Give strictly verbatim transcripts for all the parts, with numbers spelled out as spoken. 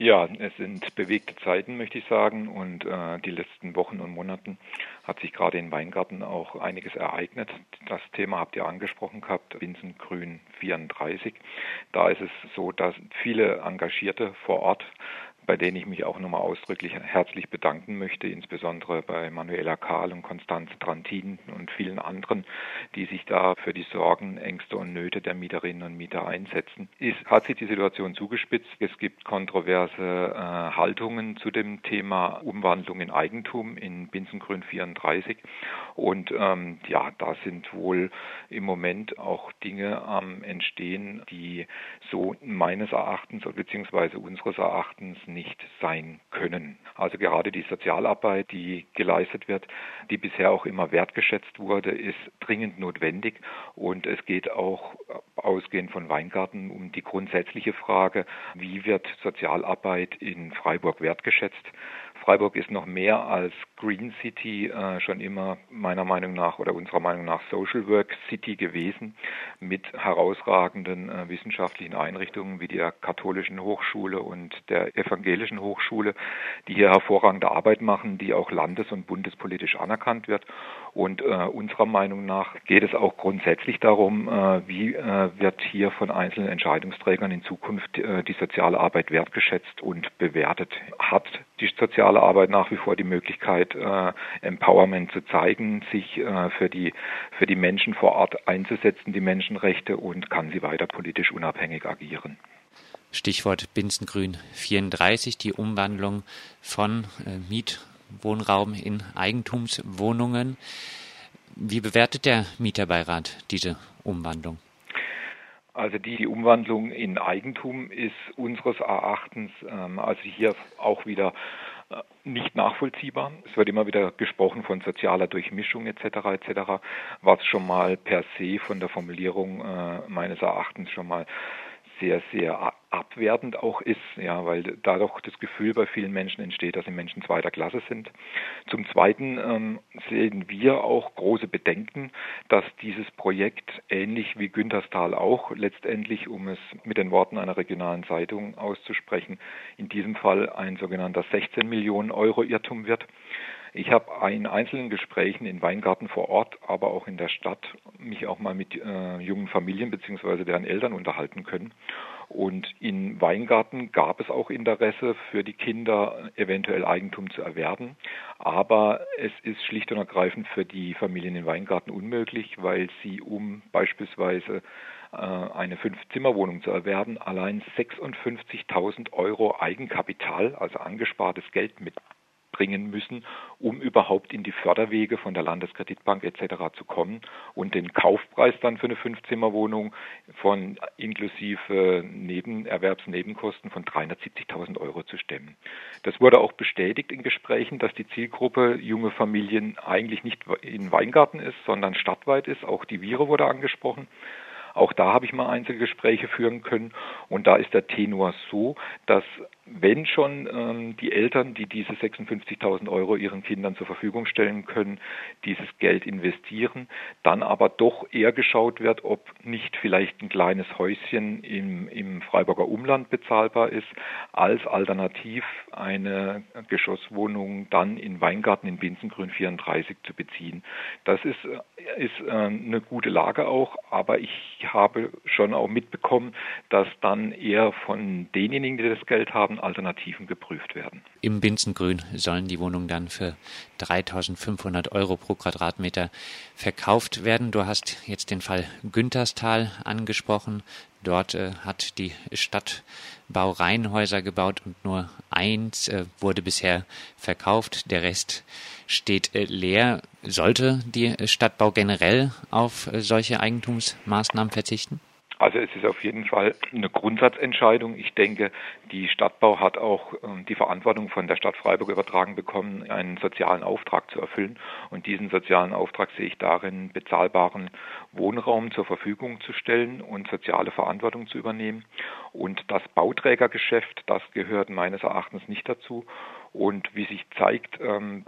Ja, es sind bewegte Zeiten, möchte ich sagen, und äh, die letzten Wochen und Monaten hat sich gerade in Weingarten auch einiges ereignet. Das Thema habt ihr angesprochen gehabt, Binzengrün vierunddreißig. Da ist es so, dass viele Engagierte vor Ort, bei denen ich mich auch nochmal ausdrücklich herzlich bedanken möchte, insbesondere bei Manuela Kahl und Konstanze Trantin und vielen anderen, die sich da für die Sorgen, Ängste und Nöte der Mieterinnen und Mieter einsetzen. Es hat sich die Situation zugespitzt. Es gibt kontroverse äh, Haltungen zu dem Thema Umwandlung in Eigentum in Binzengrün vierunddreißig. Und ähm, ja, da sind wohl im Moment auch Dinge am Entstehen, die so meines Erachtens bzw. unseres Erachtens nicht sein können. Also gerade die Sozialarbeit, die geleistet wird, die bisher auch immer wertgeschätzt wurde, ist dringend notwendig. Und es geht auch, ausgehend von Weingarten, um die grundsätzliche Frage, wie wird Sozialarbeit in Freiburg wertgeschätzt? Freiburg ist noch mehr als Green City äh, schon immer meiner Meinung nach oder unserer Meinung nach Social Work City gewesen, mit herausragenden äh, wissenschaftlichen Einrichtungen wie der Katholischen Hochschule und der Evangelischen Hochschule, die hier hervorragende Arbeit machen, die auch landes- und bundespolitisch anerkannt wird. Und äh, unserer Meinung nach geht es auch grundsätzlich darum, äh, wie äh, wird hier von einzelnen Entscheidungsträgern in Zukunft äh, die soziale Arbeit wertgeschätzt und bewertet. Hat die soziale Arbeit nach wie vor die Möglichkeit, äh, Empowerment zu zeigen, sich äh, für die für die Menschen vor Ort einzusetzen, die Menschenrechte, und kann sie weiter politisch unabhängig agieren. Stichwort Binzengrün vierunddreißig, die Umwandlung von äh, Mietwohnraum in Eigentumswohnungen. Wie bewertet der Mieterbeirat diese Umwandlung? Also die, die Umwandlung in Eigentum ist unseres Erachtens ähm, also hier auch wieder nicht nachvollziehbar. Es wird immer wieder gesprochen von sozialer Durchmischung et cetera et cetera, was schon mal per se von der Formulierung äh, meines Erachtens schon mal sehr, sehr abwertend auch ist, ja, weil dadurch das Gefühl bei vielen Menschen entsteht, dass die Menschen zweiter Klasse sind. Zum Zweiten ähm, sehen wir auch große Bedenken, dass dieses Projekt, ähnlich wie Günterstal auch, letztendlich, um es mit den Worten einer regionalen Zeitung auszusprechen, in diesem Fall ein sogenannter sechzehn Millionen Euro Irrtum wird. Ich habe in einzelnen Gesprächen in Weingarten vor Ort, aber auch in der Stadt, mich auch mal mit äh, jungen Familien bzw. deren Eltern unterhalten können. Und in Weingarten gab es auch Interesse für die Kinder, eventuell Eigentum zu erwerben. Aber es ist schlicht und ergreifend für die Familien in Weingarten unmöglich, weil sie, um beispielsweise äh, eine Fünf-Zimmer-Wohnung zu erwerben, allein sechsundfünfzigtausend Euro Eigenkapital, also angespartes Geld, mit bringen müssen, um überhaupt in die Förderwege von der Landeskreditbank et cetera zu kommen und den Kaufpreis dann für eine Fünfzimmerwohnung von inklusive Nebenerwerbsnebenkosten von dreihundertsiebzigtausend Euro zu stemmen. Das wurde auch bestätigt in Gesprächen, dass die Zielgruppe junge Familien eigentlich nicht in Weingarten ist, sondern stadtweit ist. Auch die Viere wurde angesprochen. Auch da habe ich mal Einzelgespräche führen können, und da ist der Tenor so, dass, wenn schon ähm, die Eltern, die diese sechsundfünfzigtausend Euro ihren Kindern zur Verfügung stellen können, dieses Geld investieren, dann aber doch eher geschaut wird, ob nicht vielleicht ein kleines Häuschen im, im Freiburger Umland bezahlbar ist, als alternativ eine Geschosswohnung dann in Weingarten in Binzengrün vierunddreißig zu beziehen. Das ist, ist äh, eine gute Lage auch, aber ich habe schon auch mitbekommen, dass dann eher von denjenigen, die das Geld haben, Alternativen geprüft werden. Im Binzengrün sollen die Wohnungen dann für dreitausendfünfhundert Euro pro Quadratmeter verkauft werden. Du hast jetzt den Fall Günterstal angesprochen. Dort äh, hat die Stadtbau Reihenhäuser gebaut und nur eins äh, wurde bisher verkauft. Der Rest steht äh, leer. Sollte die Stadtbau generell auf äh, solche Eigentumsmaßnahmen verzichten? Also es ist auf jeden Fall eine Grundsatzentscheidung. Ich denke, die Stadtbau hat auch die Verantwortung von der Stadt Freiburg übertragen bekommen, einen sozialen Auftrag zu erfüllen. Und diesen sozialen Auftrag sehe ich darin, bezahlbaren Wohnraum zur Verfügung zu stellen und soziale Verantwortung zu übernehmen. Und das Bauträgergeschäft, das gehört meines Erachtens nicht dazu. Und wie sich zeigt,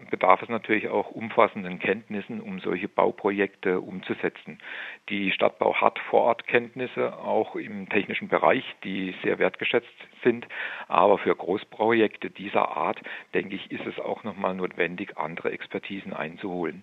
bedarf es natürlich auch umfassenden Kenntnissen, um solche Bauprojekte umzusetzen. Die Stadtbau hat vor Ort Kenntnisse, auch im technischen Bereich, die sehr wertgeschätzt sind. Aber für Großprojekte dieser Art, denke ich, ist es auch nochmal notwendig, andere Expertisen einzuholen.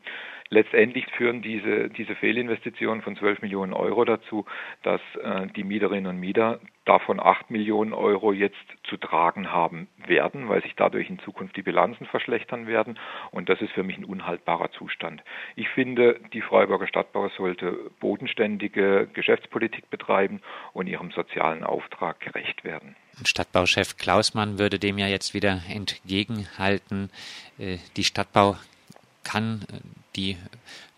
Letztendlich führen diese, diese Fehlinvestitionen von zwölf Millionen Euro dazu, dass äh, die Mieterinnen und Mieter davon acht Millionen Euro jetzt zu tragen haben werden, weil sich dadurch in Zukunft die Bilanzen verschlechtern werden. Und das ist für mich ein unhaltbarer Zustand. Ich finde, die Freiburger Stadtbau sollte bodenständige Geschäftspolitik betreiben und ihrem sozialen Auftrag gerecht werden. Stadtbauchef Klausmann würde dem ja jetzt wieder entgegenhalten, die Stadtbau kann die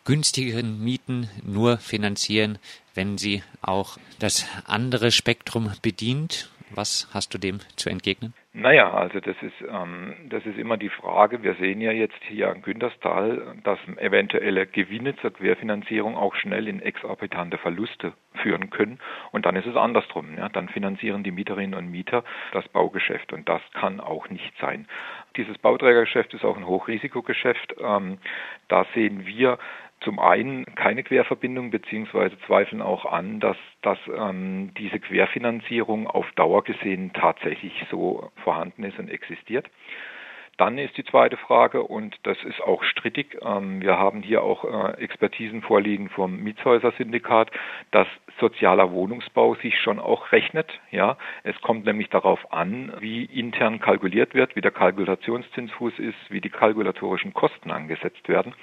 günstigeren Mieten nur finanzieren, wenn sie auch das andere Spektrum bedient. Was hast du dem zu entgegnen? Naja, also das ist ähm, das ist immer die Frage. Wir sehen ja jetzt hier in Günterstal, dass eventuelle Gewinne zur Querfinanzierung auch schnell in exorbitante Verluste führen können. Und dann ist es andersrum. Ja? Dann finanzieren die Mieterinnen und Mieter das Baugeschäft. Und das kann auch nicht sein. Dieses Bauträgergeschäft ist auch ein Hochrisikogeschäft. Ähm, da sehen wir zum einen keine Querverbindung, beziehungsweise zweifeln auch an, dass, dass ähm, diese Querfinanzierung auf Dauer gesehen tatsächlich so vorhanden ist und existiert. Dann ist die zweite Frage, und das ist auch strittig, ähm, wir haben hier auch äh, Expertisen vorliegen vom Mietshäuser-Syndikat, dass sozialer Wohnungsbau sich schon auch rechnet. Ja, es kommt nämlich darauf an, wie intern kalkuliert wird, wie der Kalkulationszinsfuß ist, wie die kalkulatorischen Kosten angesetzt werden.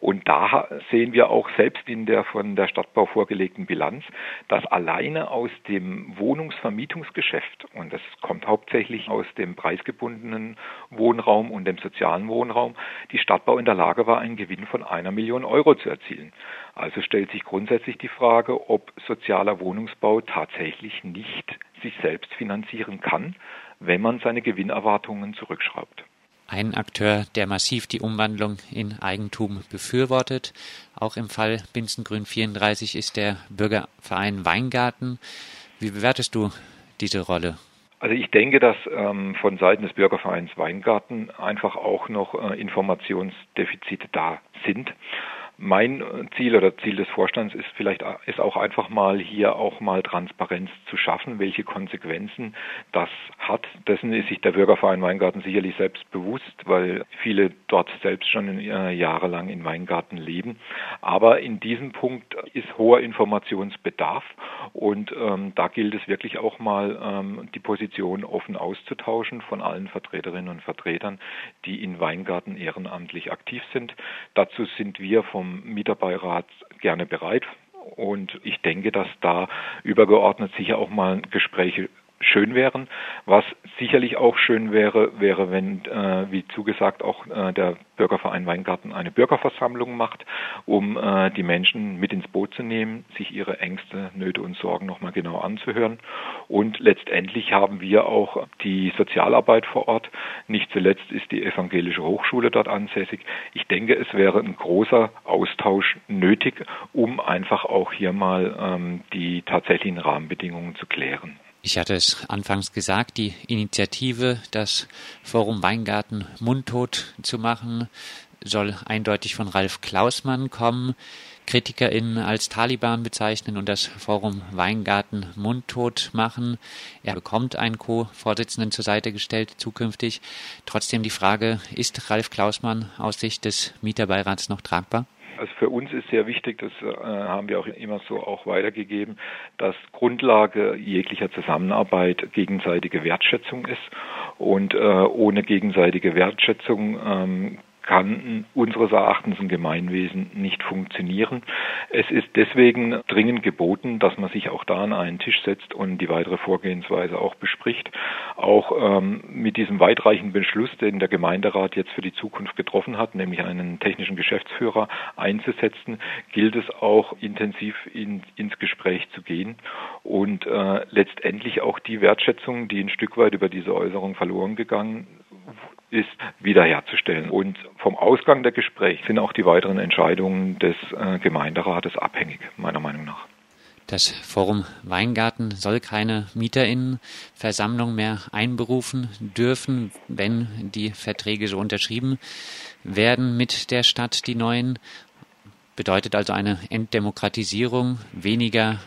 Und da sehen wir auch selbst in der von der Stadtbau vorgelegten Bilanz, dass alleine aus dem Wohnungsvermietungsgeschäft, und das kommt hauptsächlich aus dem preisgebundenen Wohnraum und dem sozialen Wohnraum, die Stadtbau in der Lage war, einen Gewinn von einer Million Euro zu erzielen. Also stellt sich grundsätzlich die Frage, ob sozialer Wohnungsbau tatsächlich nicht sich selbst finanzieren kann, wenn man seine Gewinnerwartungen zurückschraubt. Ein Akteur, der massiv die Umwandlung in Eigentum befürwortet, auch im Fall Binzengrün vierunddreißig, ist der Bürgerverein Weingarten. Wie bewertest du diese Rolle? Also ich denke, dass ähm, von Seiten des Bürgervereins Weingarten einfach auch noch äh, Informationsdefizite da sind. Mein Ziel oder Ziel des Vorstands ist vielleicht ist auch einfach mal hier auch mal Transparenz zu schaffen, welche Konsequenzen das hat. Dessen ist sich der Bürgerverein Weingarten sicherlich selbst bewusst, weil viele dort selbst schon äh, jahrelang in Weingarten leben. Aber in diesem Punkt ist hoher Informationsbedarf und ähm, da gilt es wirklich auch mal, ähm, die Position offen auszutauschen von allen Vertreterinnen und Vertretern, die in Weingarten ehrenamtlich aktiv sind. Dazu sind wir vom Mieterbeirat gerne bereit und ich denke, dass da übergeordnet sicher auch mal Gespräche schön wären. Was sicherlich auch schön wäre, wäre, wenn, äh, wie zugesagt, auch äh, der Bürgerverein Weingarten eine Bürgerversammlung macht, um äh, die Menschen mit ins Boot zu nehmen, sich ihre Ängste, Nöte und Sorgen nochmal genau anzuhören. Und letztendlich haben wir auch die Sozialarbeit vor Ort. Nicht zuletzt ist die Evangelische Hochschule dort ansässig. Ich denke, es wäre ein großer Austausch nötig, um einfach auch hier mal ähm, die tatsächlichen Rahmenbedingungen zu klären. Ich hatte es anfangs gesagt, die Initiative, das Forum Weingarten mundtot zu machen, soll eindeutig von Ralf Klausmann kommen. KritikerInnen als Taliban bezeichnen und das Forum Weingarten mundtot machen. Er bekommt einen Co-Vorsitzenden zur Seite gestellt zukünftig. Trotzdem die Frage, ist Ralf Klausmann aus Sicht des Mieterbeirats noch tragbar? Also für uns ist sehr wichtig, das äh, haben wir auch immer so auch weitergegeben, dass Grundlage jeglicher Zusammenarbeit gegenseitige Wertschätzung ist und äh, ohne gegenseitige Wertschätzung ähm, kann unseres Erachtens ein Gemeinwesen nicht funktionieren. Es ist deswegen dringend geboten, dass man sich auch da an einen Tisch setzt und die weitere Vorgehensweise auch bespricht. Auch ähm, mit diesem weitreichenden Beschluss, den der Gemeinderat jetzt für die Zukunft getroffen hat, nämlich einen technischen Geschäftsführer einzusetzen, gilt es auch intensiv in, ins Gespräch zu gehen und äh, letztendlich auch die Wertschätzung, die ein Stück weit über diese Äußerung verloren gegangen ist, wiederherzustellen. Und vom Ausgang der Gespräche sind auch die weiteren Entscheidungen des äh, Gemeinderates abhängig, meiner Meinung nach. Das Forum Weingarten soll keine MieterInnenversammlung mehr einberufen dürfen, wenn die Verträge so unterschrieben werden mit der Stadt, die neuen. Bedeutet also eine Entdemokratisierung, weniger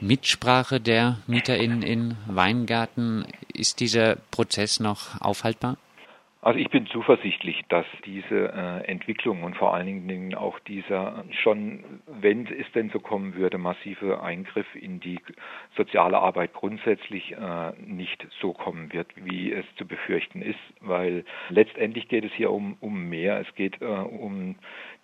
Mitsprache der MieterInnen in Weingarten. Ist dieser Prozess noch aufhaltbar? Also ich bin zuversichtlich, dass diese äh, Entwicklung und vor allen Dingen auch dieser schon, wenn es denn so kommen würde, massive Eingriff in die soziale Arbeit grundsätzlich äh, nicht so kommen wird, wie es zu befürchten ist, weil letztendlich geht es hier um, um mehr. Es geht äh, um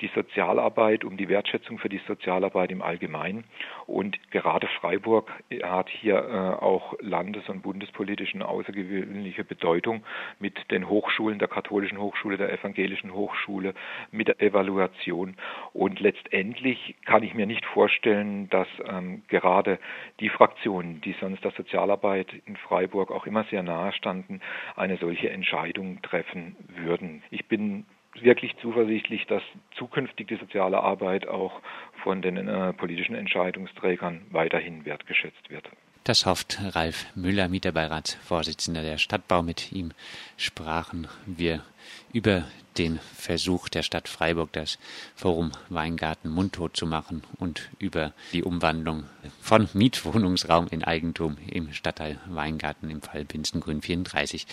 die Sozialarbeit, um die Wertschätzung für die Sozialarbeit im Allgemeinen. Und gerade Freiburg hat hier äh, auch landes- und bundespolitisch eine außergewöhnliche Bedeutung mit den Hochschulen, der Katholischen Hochschule, der Evangelischen Hochschule mit der Evaluation. Und letztendlich kann ich mir nicht vorstellen, dass ähm, gerade die Fraktionen, die sonst der Sozialarbeit in Freiburg auch immer sehr nahe standen, eine solche Entscheidung treffen würden. Ich bin wirklich zuversichtlich, dass zukünftig die soziale Arbeit auch von den äh, politischen Entscheidungsträgern weiterhin wertgeschätzt wird. Das hofft Ralf Müller, Mieterbeirat, Vorsitzender der Stadtbau. Mit ihm sprachen wir über den Versuch der Stadt Freiburg, das Forum Weingarten mundtot zu machen und über die Umwandlung von Mietwohnungsraum in Eigentum im Stadtteil Weingarten im Fall Binzengrün vierunddreißig.